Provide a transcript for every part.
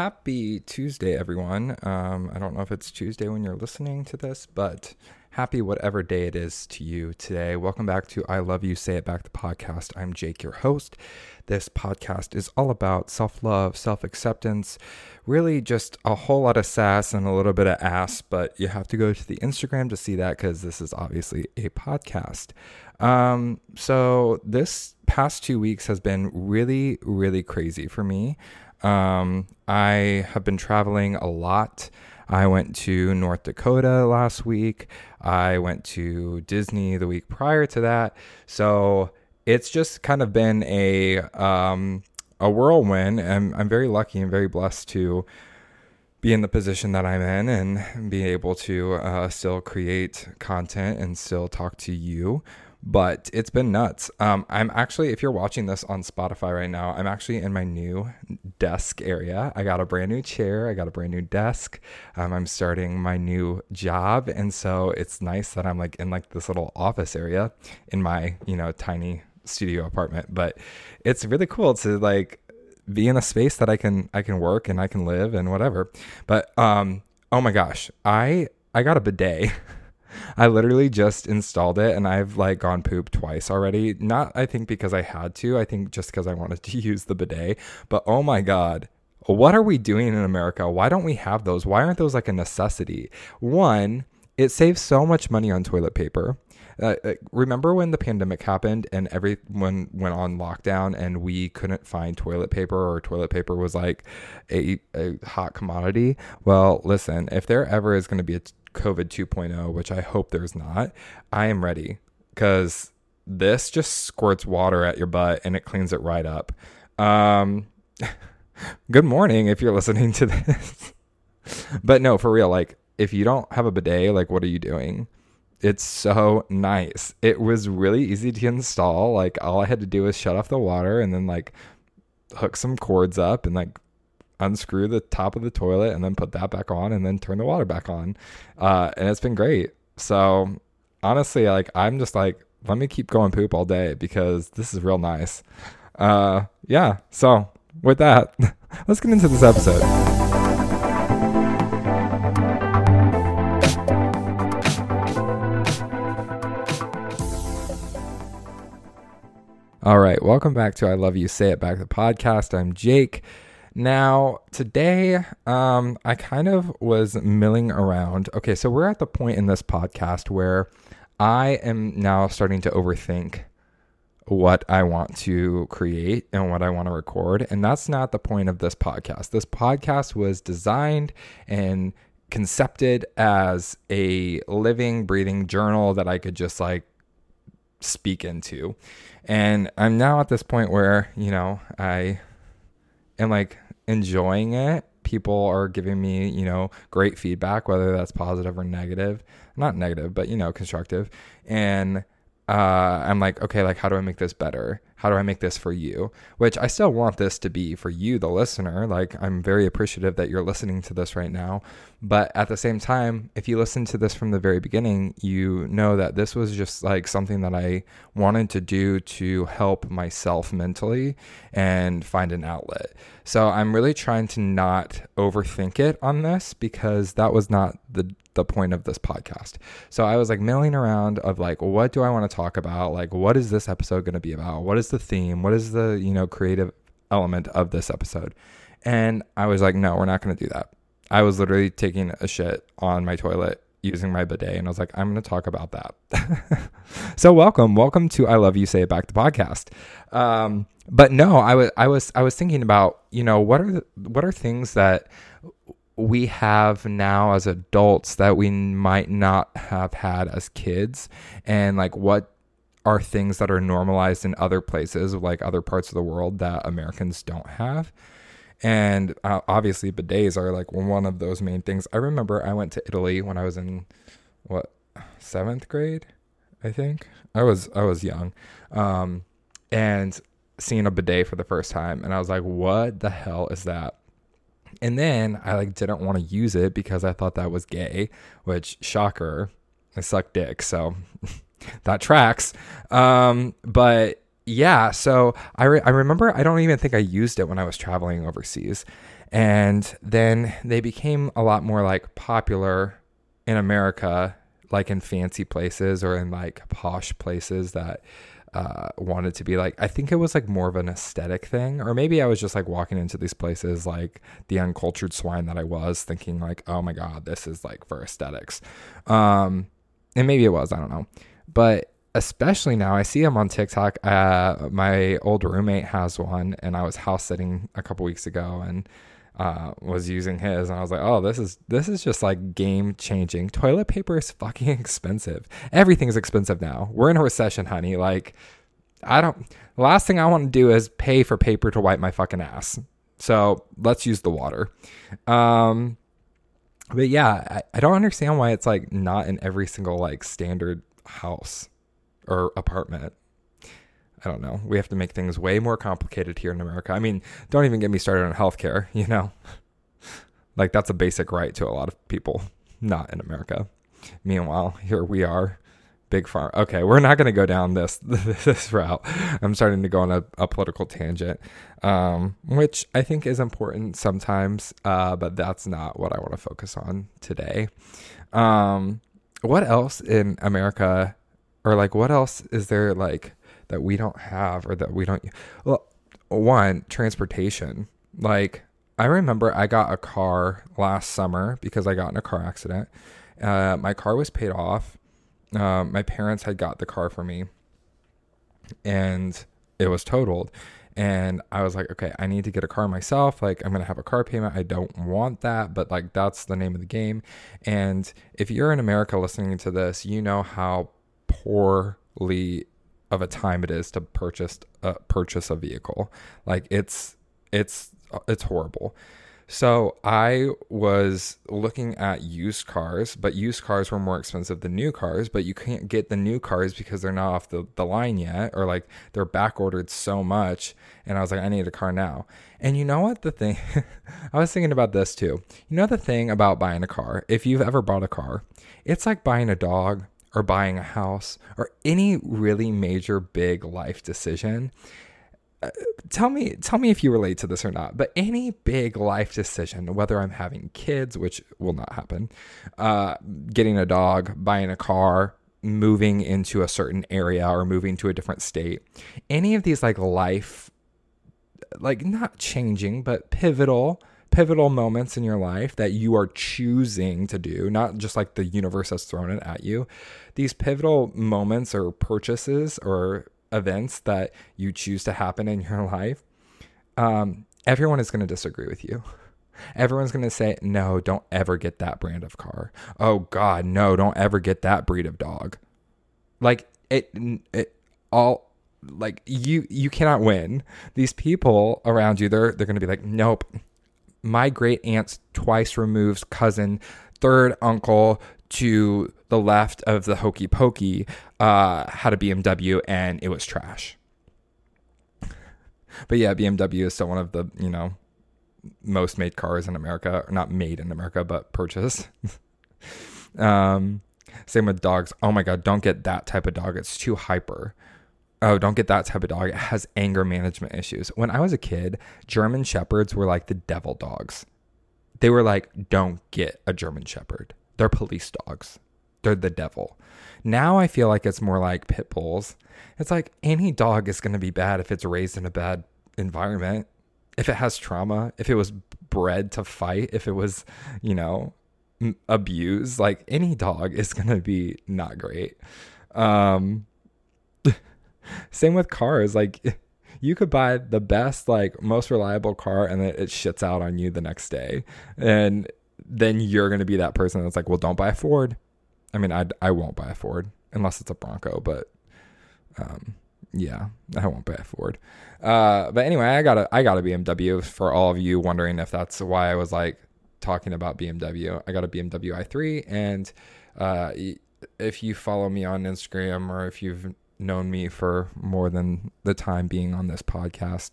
Happy Tuesday, everyone. I don't know if it's Tuesday when you're listening to this, but happy whatever day it is to you today. Welcome back to I Love You Say It Back, the podcast. I'm Jake, your host. This podcast is all about self-love, self-acceptance, really just a whole lot of sass and a little bit of ass, but you have to go to the Instagram to see that because this is obviously a podcast. So this past 2 weeks has been really, really crazy for me. I have been traveling a lot. I went to North Dakota last week. I went to Disney the week prior to that. So it's just kind of been a whirlwind. And I'm very lucky and very blessed to be in the position that I'm in and be able to still create content and still talk to you. But it's been nuts. I'm actually, if you're watching this on Spotify right now, I'm actually in my new desk area. I got a brand new chair. I got a brand new desk. I'm starting my new job. And so it's nice that I'm like in like this little office area in my, tiny studio apartment. But it's really cool to like be in a space that I can work and I can live and whatever. But oh my gosh, I got a bidet. I literally just installed it and I've like gone poop twice already. Not, I think, because I had to. I think just because I wanted to use the bidet. But oh my God, what are we doing in America? Why don't we have those? Why aren't those like a necessity? One, it saves so much money on toilet paper. Remember when the pandemic happened and everyone went on lockdown and we couldn't find toilet paper, or toilet paper was like a hot commodity? Well, listen, if there ever is going to be a COVID 2.0, which I hope there's not, I am ready, because this just squirts water at your butt and it cleans it right up. Good morning if you're listening to this. But no, for real, like if you don't have a bidet, like what are you doing? It's so nice. It was really easy to install. Like all I had to do was shut off the water and then like hook some cords up and like unscrew the top of the toilet and then put that back on and then turn the water back on. And it's been great. So honestly, like I'm just like, let me keep going poop all day because this is real nice. Yeah. So with that, let's get into this episode. All right. Welcome back to I Love You Say It Back, the podcast. I'm Jake. Now, today, I kind of was milling around. Okay, so we're at the point in this podcast where I am now starting to overthink what I want to create and what I want to record. And that's not the point of this podcast. This podcast was designed and concepted as a living, breathing journal that I could just like speak into. And I'm now at this point where, I am like enjoying it. People are giving me, great feedback, whether that's positive or negative, not negative, but constructive. And, I'm like, okay, like, how do I make this better? How do I make this for you? Which I still want this to be for you, the listener. Like, I'm very appreciative that you're listening to this right now. But at the same time, if you listen to this from the very beginning, you know that this was just like something that I wanted to do to help myself mentally and find an outlet. So I'm really trying to not overthink it on this, because that was not the point of this podcast. So I was like milling around of like, what do I want to talk about? Like, what is this episode going to be about? What is the theme? What is the, creative element of this episode? And I was like, no, we're not going to do that. I was literally taking a shit on my toilet using my bidet, and I was like, I'm going to talk about that. So welcome to I Love You Say It Back, the podcast. But no, I was thinking about, what are things that we have now as adults that we might not have had as kids, and like what are things that are normalized in other places, like other parts of the world, that Americans don't have. And obviously bidets are like one of those main things. I remember I went to Italy when I was in 7th grade, I think. I was young. And seeing a bidet for the first time, and I was like, what the hell is that? And then I like didn't want to use it because I thought that was gay, which, shocker, I suck dick, so that tracks. But yeah, so I remember I don't even think I used it when I was traveling overseas. And then they became a lot more like popular in America, like in fancy places or in like posh places that wanted to be like, I think it was like more of an aesthetic thing, or maybe I was just like walking into these places like the uncultured swine that I was, thinking like, oh my God, this is like for aesthetics. And maybe it was, I don't know. But especially now I see them on TikTok. My old roommate has one, and I was house sitting a couple weeks ago and was using his, and I was like, oh, this is just like game changing. Toilet paper is fucking expensive. Everything's expensive now. We're in a recession, honey. Like, the last thing I want to do is pay for paper to wipe my fucking ass. So let's use the water. But yeah, I don't understand why it's like not in every single like standard house or apartment. I don't know. We have to make things way more complicated here in America. I mean, don't even get me started on healthcare, you know? Like, that's a basic right to a lot of people, not in America. Meanwhile, here we are, big pharma. Okay, we're not going to go down this route. I'm starting to go on a political tangent, which I think is important sometimes, but that's not what I want to focus on today. What else in America, or like what else is there like that we don't have, or that we don't, well, one, transportation. Like, I remember I got a car last summer because I got in a car accident. My car was paid off. My parents had got the car for me, and it was totaled. And I was like, okay, I need to get a car myself. Like, I'm going to have a car payment. I don't want that, but like, that's the name of the game. And if you're in America listening to this, you know how poorly of a time it is to purchase a vehicle. Like, it's horrible. So I was looking at used cars, but used cars were more expensive than new cars, but you can't get the new cars because they're not off the line yet, or like they're back ordered so much. And I was like, I need a car now. And you know what the thing, I was thinking about this too. You know the thing about buying a car, if you've ever bought a car, it's like buying a dog or buying a house, or any really major big life decision. Tell me if you relate to this or not, but any big life decision, whether I'm having kids, which will not happen, getting a dog, buying a car, moving into a certain area or moving to a different state, any of these like life, like not changing, but pivotal moments in your life that you are choosing to do, not just like the universe has thrown it at you. These pivotal moments or purchases or events that you choose to happen in your life, everyone is going to disagree with you. Everyone's going to say, no, don't ever get that brand of car. Oh God, no, don't ever get that breed of dog. Like it all, like you cannot win. These people around you, they're going to be like, nope. My great aunt's twice removed cousin, third uncle to the left of the hokey pokey, had a BMW and it was trash. But yeah, BMW is still one of the, you know, most made cars in America, or not made in America, but purchased. Same with dogs. Oh my God, don't get that type of dog. It's too hyper. Oh, don't get that type of dog. It has anger management issues. When I was a kid, German Shepherds were like the devil dogs. They were like, don't get a German Shepherd. They're police dogs. They're the devil. Now I feel like it's more like pit bulls. It's like any dog is going to be bad if it's raised in a bad environment, if it has trauma, if it was bred to fight, if it was, you know, abused. Like any dog is going to be not great. Same with cars. Like you could buy the best, like most reliable car, and then it shits out on you the next day. And then you're going to be that person that's like, well, don't buy a Ford. I mean, I won't buy a Ford unless it's a Bronco, but, yeah, I won't buy a Ford. But anyway, I got a BMW for all of you wondering if that's why I was like talking about BMW. I got a BMW i3. And, if you follow me on Instagram, or if you've known me for more than the time being on this podcast,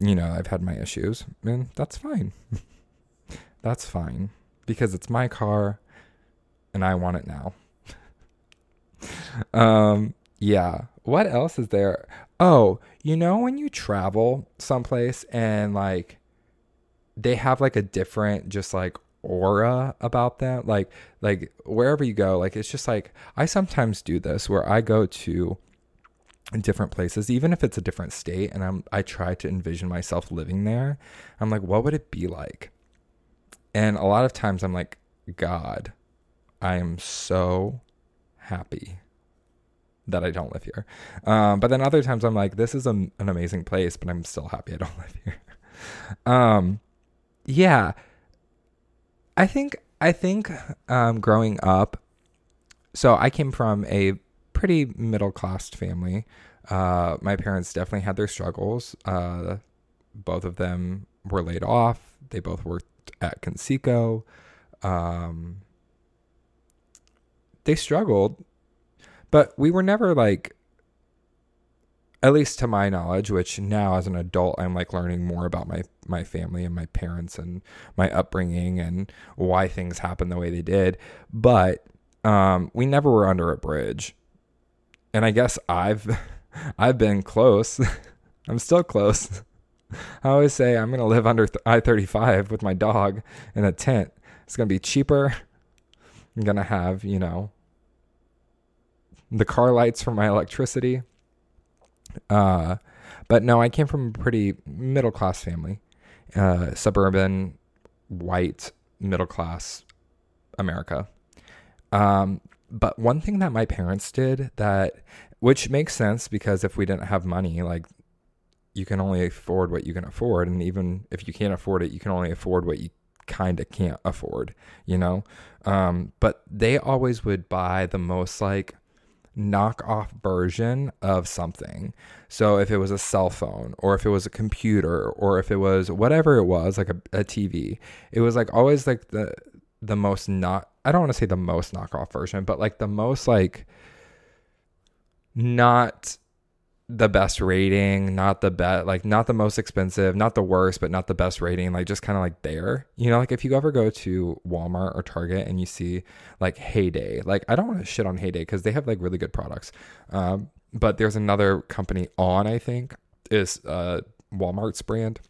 you know, I've had my issues, and that's fine. That's fine, because it's my car and I want it now. Yeah. What else is there? Oh, you know, when you travel someplace and like they have like a different just like aura about them. Like wherever you go, like it's just like, I sometimes do this where I go to different places, even if it's a different state, and I try to envision myself living there. I'm like, what would it be like? And a lot of times I'm like, God, I am so happy that I don't live here. But then other times I'm like, this is an amazing place, but I'm still happy I don't live here. Yeah. I think growing up, so I came from a pretty middle-class family. My parents definitely had their struggles. Both of them were laid off. They both worked at Conseco. They struggled, but we were never like, at least to my knowledge, which now as an adult, I'm like learning more about my family and my parents and my upbringing and why things happened the way they did. But we never were under a bridge. And I guess I've been close. I'm still close. I always say I'm going to live under I-35 with my dog in a tent. It's going to be cheaper. I'm going to have, the car lights for my electricity. But no, I came from a pretty middle-class family, suburban, white, middle-class America. But one thing that my parents did which makes sense, because if we didn't have money, like you can only afford what you can afford. And even if you can't afford it, you can only afford what you kind of can't afford, but they always would buy the most like knockoff version of something. So if it was a cell phone, or if it was a computer, or if it was whatever it was, like a TV, it was like always like the most, not, I don't want to say the most knockoff version, but like the most like not the best rating, not the best, like not the most expensive, not the worst, but not the best rating, like just kind of like there, like if you ever go to Walmart or Target and you see like Heyday, like I don't want to shit on Heyday because they have like really good products. But there's another company on, I think is Walmart's brand.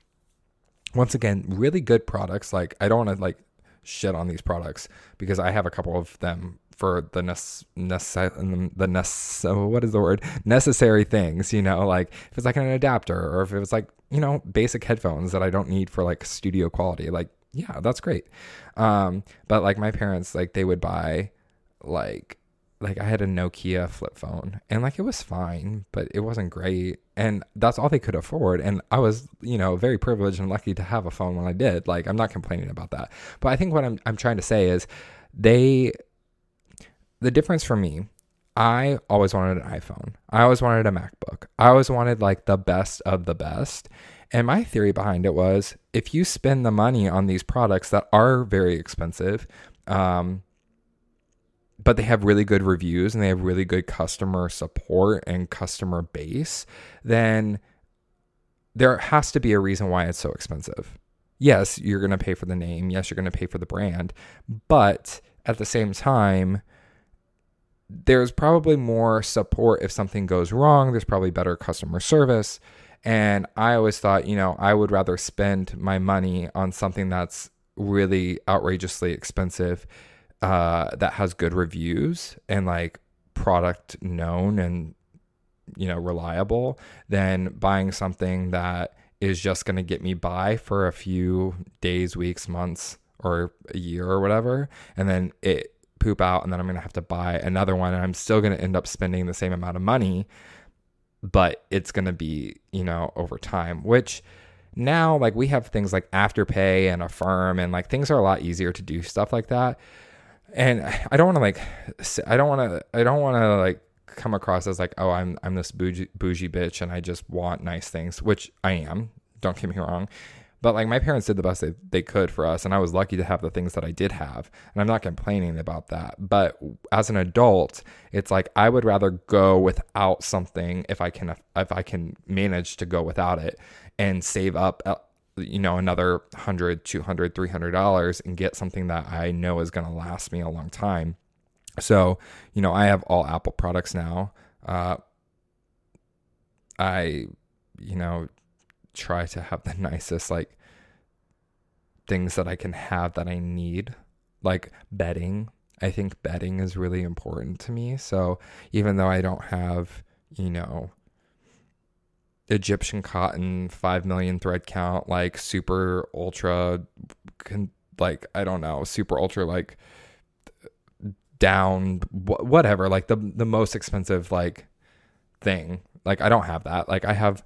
Once again, really good products. Like I don't want to like shit on these products because I have a couple of them for necessary things, like if it's like an adapter, or if it was like, basic headphones that I don't need for like studio quality, like, yeah, that's great. But like my parents, like they would buy like I had a Nokia flip phone and like, it was fine, but it wasn't great. And that's all they could afford. And I was, very privileged and lucky to have a phone when I did. Like, I'm not complaining about that, but I think what I'm trying to say is the difference for me, I always wanted an iPhone. I always wanted a MacBook. I always wanted like the best of the best. And my theory behind it was, if you spend the money on these products that are very expensive, but they have really good reviews and they have really good customer support and customer base, then there has to be a reason why it's so expensive. Yes, you're going to pay for the name. Yes, you're going to pay for the brand. But at the same time, there's probably more support if something goes wrong. There's probably better customer service. And I always thought, I would rather spend my money on something that's really outrageously expensive, that has good reviews and like product known and, reliable, than buying something that is just going to get me by for a few days, weeks, months, or a year or whatever. And then it poop out, and then I'm going to have to buy another one, and I'm still going to end up spending the same amount of money, but it's going to be, over time, which now, like, we have things like Afterpay and Affirm, and like things are a lot easier to do stuff like that. And I don't want to like come across as like, oh, I'm this bougie bitch and I just want nice things, which I am, don't get me wrong. But like my parents did the best they could for us, and I was lucky to have the things that I did have, and I'm not complaining about that. But as an adult, it's like I would rather go without something if I can manage to go without it and save up, another $100, $200, $300 and get something that I know is going to last me a long time. So, I have all Apple products now. I try to have the nicest like things that I can have that I need, like bedding. I think bedding is really important to me. So even though I don't have, you know, Egyptian cotton, 5 million thread count, like super ultra, like, I don't know, super ultra, like down, whatever, like the most expensive, like thing. Like, I don't have that. Like, I have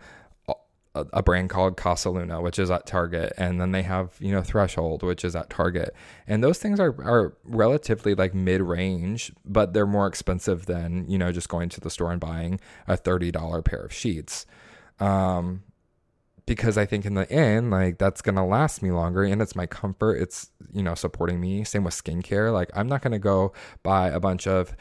a brand called Casaluna, which is at Target. And then they have, you know, Threshold, which is at Target. And those things are relatively like mid-range, but they're more expensive than, you know, just going to the store and buying a $30 pair of sheets. Because I think in the end, like, that's going to last me longer, and it's my comfort. It's, you know, supporting me. Same with skincare. Like, I'm not going to go buy a bunch of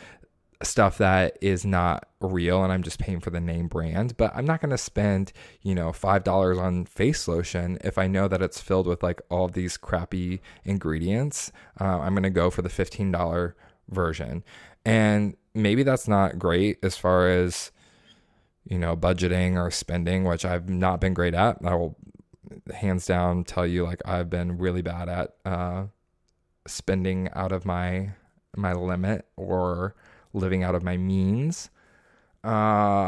stuff that is not real and I'm just paying for the name brand, but I'm not going to spend, you know, $5 on face lotion if I know that it's filled with like all these crappy ingredients. I'm going to go for the $15 version. And maybe that's not great as far as, you know, budgeting or spending, which I've not been great at. I will hands down tell you, like, I've been really bad at spending out of my limit or living out of my means. But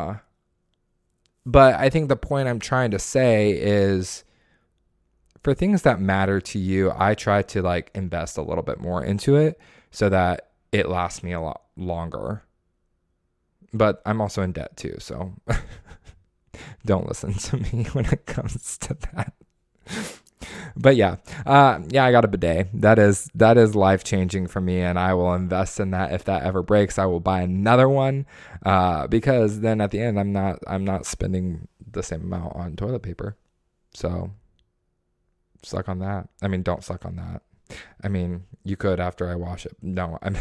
I think the point I'm trying to say is, for things that matter to you, I try to like invest a little bit more into it so that it lasts me a lot longer. But I'm also in debt too, so don't listen to me when it comes to that. But yeah, I got a bidet. That is life-changing for me, and I will invest in that. If that ever breaks, I will buy another one, because then at the end, I'm not spending the same amount on toilet paper. So suck on that. I mean, don't suck on that. I mean, you could after I wash it. No, I'm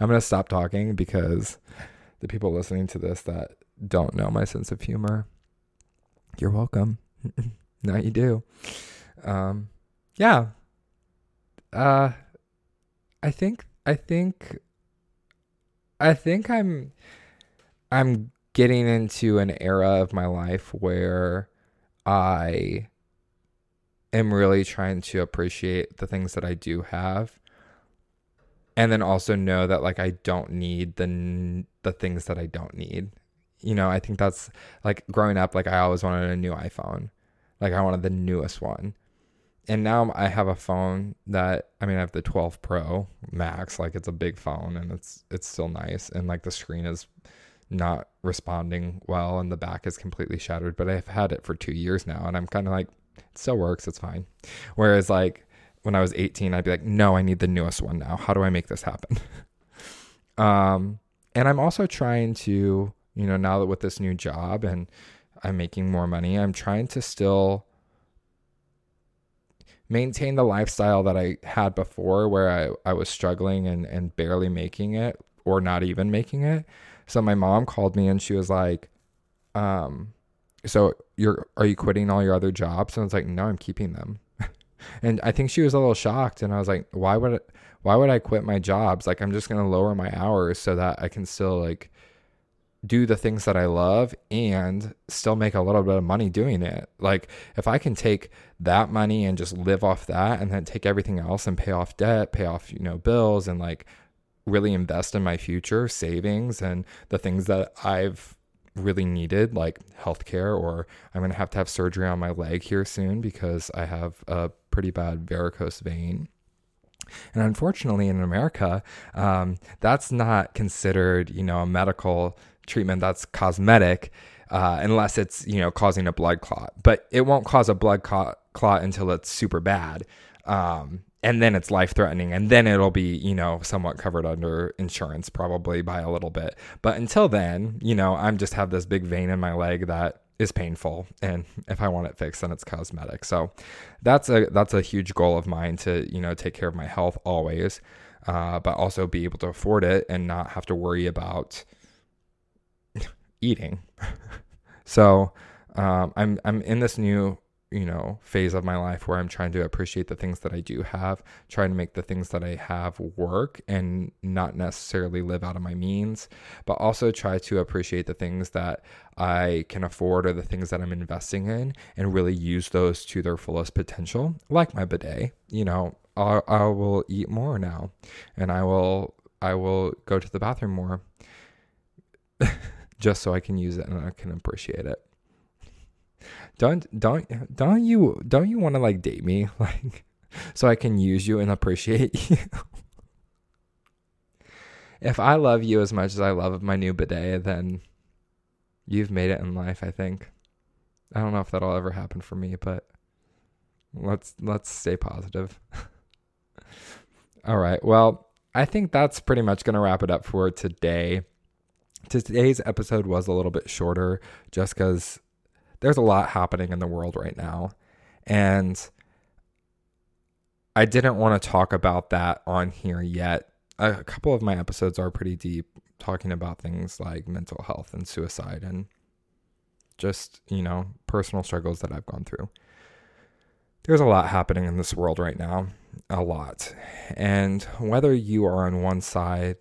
going to stop talking, because the people listening to this that don't know my sense of humor, you're welcome. Now you do. Yeah. I think I'm getting into an era of my life where I am really trying to appreciate the things that I do have, and then also know that, like, I don't need the things that I don't need. You know, I think that's like growing up, like I always wanted a new iPhone. Like, I wanted the newest one. And now I have a phone that, I mean, I have the 12 Pro Max. Like, it's a big phone, and it's still nice. And, like, the screen is not responding well, and the back is completely shattered. But I've had it for 2 years now, and I'm kind of like, it still works. It's fine. Whereas, like, when I was 18, I'd be like, no, I need the newest one now. How do I make this happen? And I'm also trying to, you know, now that with this new job and I'm making more money, I'm trying to still maintain the lifestyle that I had before, where I was struggling and barely making it, or not even making it. So my mom called me and she was like, so are you quitting all your other jobs? And I was like, no, I'm keeping them. And I think she was a little shocked. And I was like, why would I quit my jobs? Like, I'm just going to lower my hours so that I can still, like, do the things that I love and still make a little bit of money doing it. Like, if I can take that money and just live off that, and then take everything else and pay off debt, pay off, you know, bills, and like really invest in my future savings and the things that I've really needed, like healthcare, or I'm going to have surgery on my leg here soon because I have a pretty bad varicose vein. And unfortunately in America, that's not considered, you know, a medical treatment. That's cosmetic, unless it's, you know, causing a blood clot, but it won't cause a blood clot until it's super bad. And then it's life-threatening, and then it'll be, you know, somewhat covered under insurance, probably by a little bit. But until then, you know, I'm just have this big vein in my leg that is painful, and if I want it fixed, then it's cosmetic. So that's a huge goal of mine, to, you know, take care of my health always, but also be able to afford it and not have to worry about eating. So I'm in this new you know, phase of my life where I'm trying to appreciate the things that I do have, trying to make the things that I have work and not necessarily live out of my means, but also try to appreciate the things that I can afford or the things that I'm investing in and really use those to their fullest potential. Like my bidet, you know, I will eat more now and I will go to the bathroom more just so I can use it and I can appreciate it. Don't you want to like date me like so I can use you and appreciate you? If I love you as much as I love my new bidet, then you've made it in life, I think. I don't know if that'll ever happen for me, but let's stay positive. All right. Well, I think that's pretty much going to wrap it up for today. Today's episode was a little bit shorter just because there's a lot happening in the world right now. And I didn't want to talk about that on here yet. A couple of my episodes are pretty deep, talking about things like mental health and suicide and just, you know, personal struggles that I've gone through. There's a lot happening in this world right now, a lot. And whether you are on one side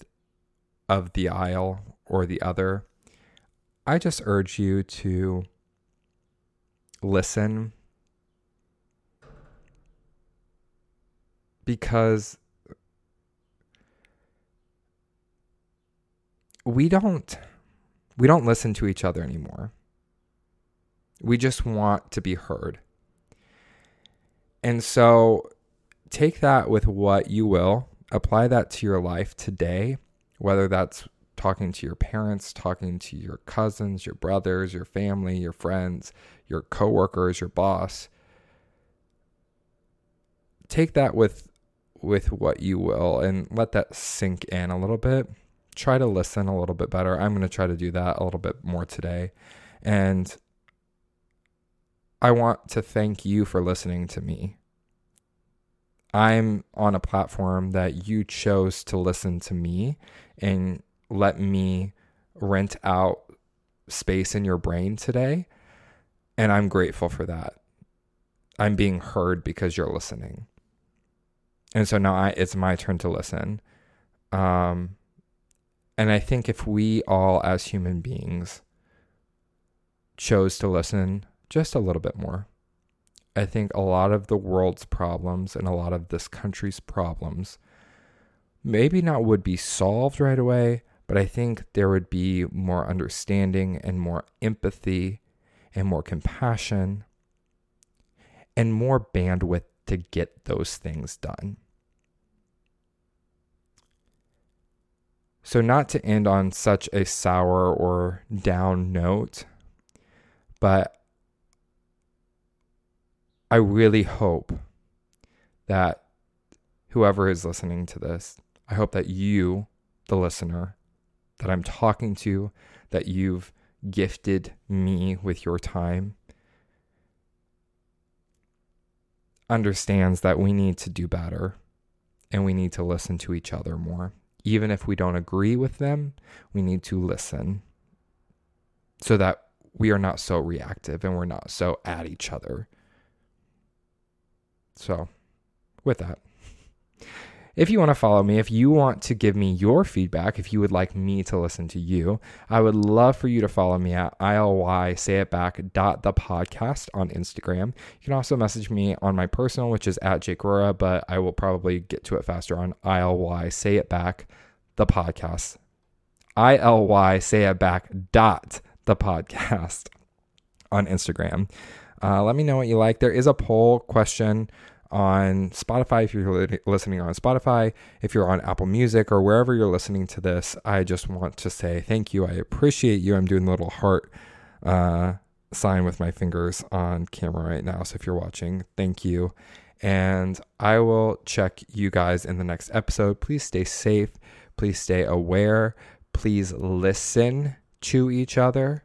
of the aisle or the other, I just urge you to listen, because we don't listen to each other anymore. We just want to be heard. And so take that with what you will, apply that to your life today, whether that's talking to your parents, talking to your cousins, your brothers, your family, your friends, your coworkers, your boss. Take that with what you will and let that sink in a little bit. Try to listen a little bit better. I'm going to try to do that a little bit more today. And I want to thank you for listening to me. I'm on a platform that you chose to listen to me and let me rent out space in your brain today. And I'm grateful for that. I'm being heard because you're listening. And so now it's my turn to listen. And I think if we all as human beings chose to listen just a little bit more, I think a lot of the world's problems and a lot of this country's problems maybe not would be solved right away, but I think there would be more understanding and more empathy and more compassion and more bandwidth to get those things done. So not to end on such a sour or down note, but I really hope that whoever is listening to this, I hope that you, the listener, that I'm talking to, that you've gifted me with your time, understands that we need to do better and we need to listen to each other more. Even if we don't agree with them, we need to listen so that we are not so reactive and we're not so at each other. So with that, if you want to follow me, if you want to give me your feedback, if you would like me to listen to you, I would love for you to follow me at Ilysayitback.thepodcast on Instagram. You can also message me on my personal, which is at Jake Rora, but I will probably get to it faster on Ilysayitback.thepodcast. Ilysayitback.thepodcast on Instagram. Let me know what you like. There is a poll question on Spotify, if you're listening on Spotify, if you're on Apple Music or wherever you're listening to this. I just want to say thank you. I appreciate you. I'm doing a little heart sign with my fingers on camera right now. So if you're watching, thank you. And I will check you guys in the next episode. Please stay safe. Please stay aware. Please listen to each other.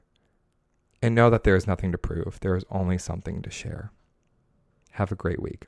And know that there is nothing to prove. There is only something to share. Have a great week.